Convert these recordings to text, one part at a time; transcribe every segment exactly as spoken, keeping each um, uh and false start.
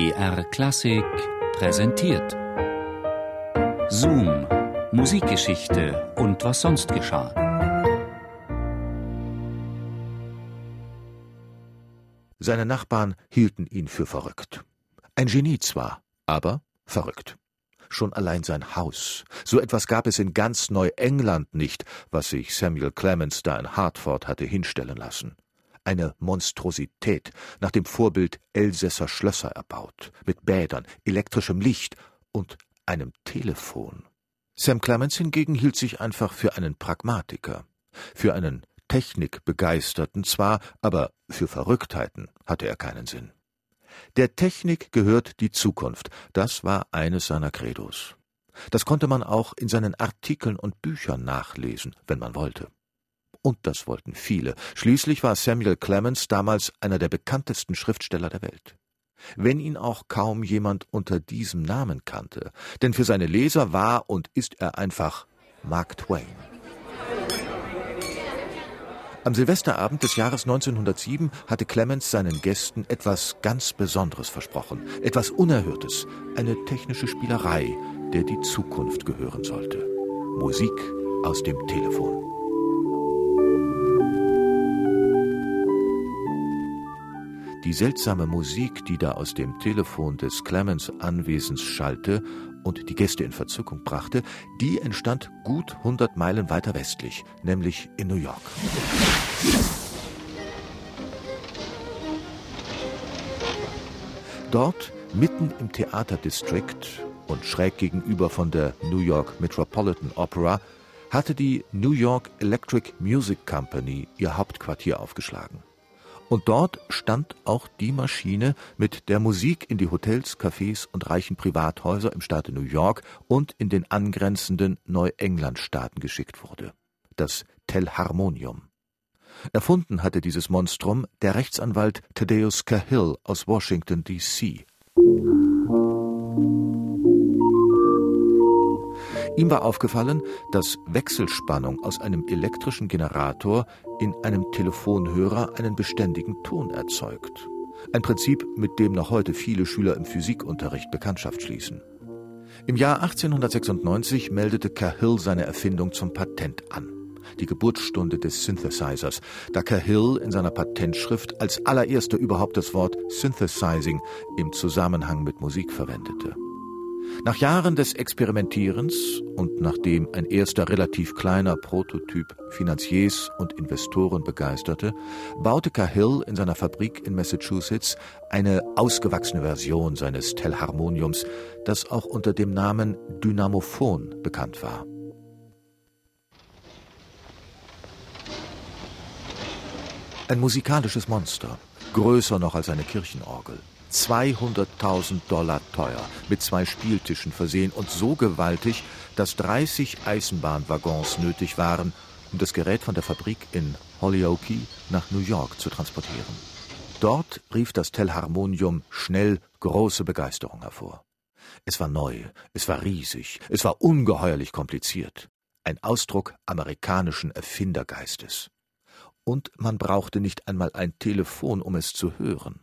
B R-Klassik präsentiert. Zoom, Musikgeschichte und was sonst geschah. Seine Nachbarn hielten ihn für verrückt. Ein Genie zwar, aber verrückt. Schon allein sein Haus. So etwas gab es in ganz Neuengland nicht, was sich Samuel Clemens da in Hartford hatte hinstellen lassen. Eine Monstrosität, nach dem Vorbild Elsässer Schlösser erbaut, mit Bädern, elektrischem Licht und einem Telefon. Sam Clemens hingegen hielt sich einfach für einen Pragmatiker, für einen Technikbegeisterten zwar, aber für Verrücktheiten hatte er keinen Sinn. Der Technik gehört die Zukunft, das war eines seiner Credos. Das konnte man auch in seinen Artikeln und Büchern nachlesen, wenn man wollte. Und das wollten viele. Schließlich war Samuel Clemens damals einer der bekanntesten Schriftsteller der Welt. Wenn ihn auch kaum jemand unter diesem Namen kannte, denn für seine Leser war und ist er einfach Mark Twain. Am Silvesterabend des Jahres neunzehnhundertsieben hatte Clemens seinen Gästen etwas ganz Besonderes versprochen, etwas Unerhörtes, eine technische Spielerei, der die Zukunft gehören sollte. Musik aus dem Telefon. Die seltsame Musik, die da aus dem Telefon des Clemens-Anwesens schallte und die Gäste in Verzückung brachte, die entstand gut hundert Meilen weiter westlich, nämlich in New York. Dort, mitten im Theaterdistrikt und schräg gegenüber von der New York Metropolitan Opera, hatte die New York Electric Music Company ihr Hauptquartier aufgeschlagen. Und dort stand auch die Maschine, mit der Musik in die Hotels, Cafés und reichen Privathäuser im Staate New York und in den angrenzenden Neuenglandstaaten geschickt wurde. Das Telharmonium. Erfunden hatte dieses Monstrum der Rechtsanwalt Thaddeus Cahill aus Washington, D C Ihm war aufgefallen, dass Wechselspannung aus einem elektrischen Generator in einem Telefonhörer einen beständigen Ton erzeugt. Ein Prinzip, mit dem noch heute viele Schüler im Physikunterricht Bekanntschaft schließen. Im Jahr achtzehnhundertsechsundneunzig meldete Cahill seine Erfindung zum Patent an. Die Geburtsstunde des Synthesizers, da Cahill in seiner Patentschrift als allererster überhaupt das Wort Synthesizing im Zusammenhang mit Musik verwendete. Nach Jahren des Experimentierens und nachdem ein erster relativ kleiner Prototyp Finanziers und Investoren begeisterte, baute Cahill in seiner Fabrik in Massachusetts eine ausgewachsene Version seines Telharmoniums, das auch unter dem Namen Dynamophon bekannt war. Ein musikalisches Monster, größer noch als eine Kirchenorgel. zweihunderttausend Dollar teuer, mit zwei Spieltischen versehen und so gewaltig, dass dreißig Eisenbahnwaggons nötig waren, um das Gerät von der Fabrik in Holyoke nach New York zu transportieren. Dort rief das Telharmonium schnell große Begeisterung hervor. Es war neu, es war riesig, es war ungeheuerlich kompliziert. Ein Ausdruck amerikanischen Erfindergeistes. Und man brauchte nicht einmal ein Telefon, um es zu hören.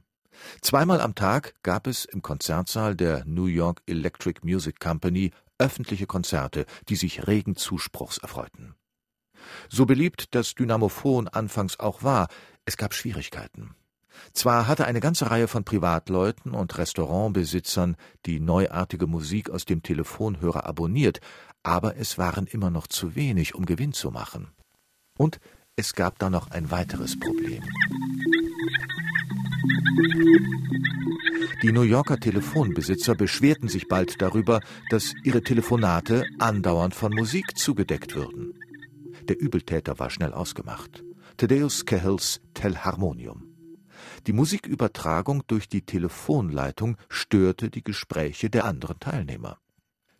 Zweimal am Tag gab es im Konzertsaal der New York Electric Music Company öffentliche Konzerte, die sich regen Zuspruchs erfreuten. So beliebt das Dynamophon anfangs auch war, es gab Schwierigkeiten. Zwar hatte eine ganze Reihe von Privatleuten und Restaurantbesitzern die neuartige Musik aus dem Telefonhörer abonniert, aber es waren immer noch zu wenig, um Gewinn zu machen. Und es gab da noch ein weiteres Problem. Die New Yorker Telefonbesitzer beschwerten sich bald darüber, dass ihre Telefonate andauernd von Musik zugedeckt würden. Der Übeltäter war schnell ausgemacht. Thaddeus Cahills Telharmonium. Die Musikübertragung durch die Telefonleitung störte die Gespräche der anderen Teilnehmer.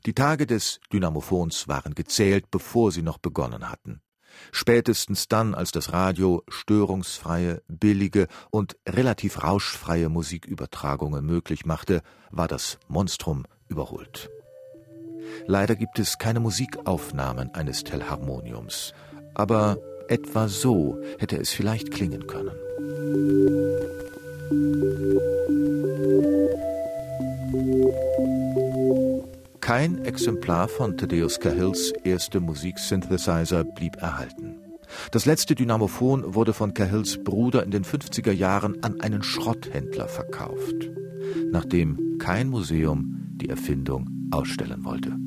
Die Tage des Dynamophons waren gezählt, bevor sie noch begonnen hatten. Spätestens dann, als das Radio störungsfreie, billige und relativ rauschfreie Musikübertragungen möglich machte, war das Monstrum überholt. Leider gibt es keine Musikaufnahmen eines Telharmoniums, aber etwa so hätte es vielleicht klingen können. Kein Exemplar von Thaddeus Cahills erste Musiksynthesizer blieb erhalten. Das letzte Dynamophon wurde von Cahills Bruder in den fünfziger Jahren an einen Schrotthändler verkauft, nachdem kein Museum die Erfindung ausstellen wollte.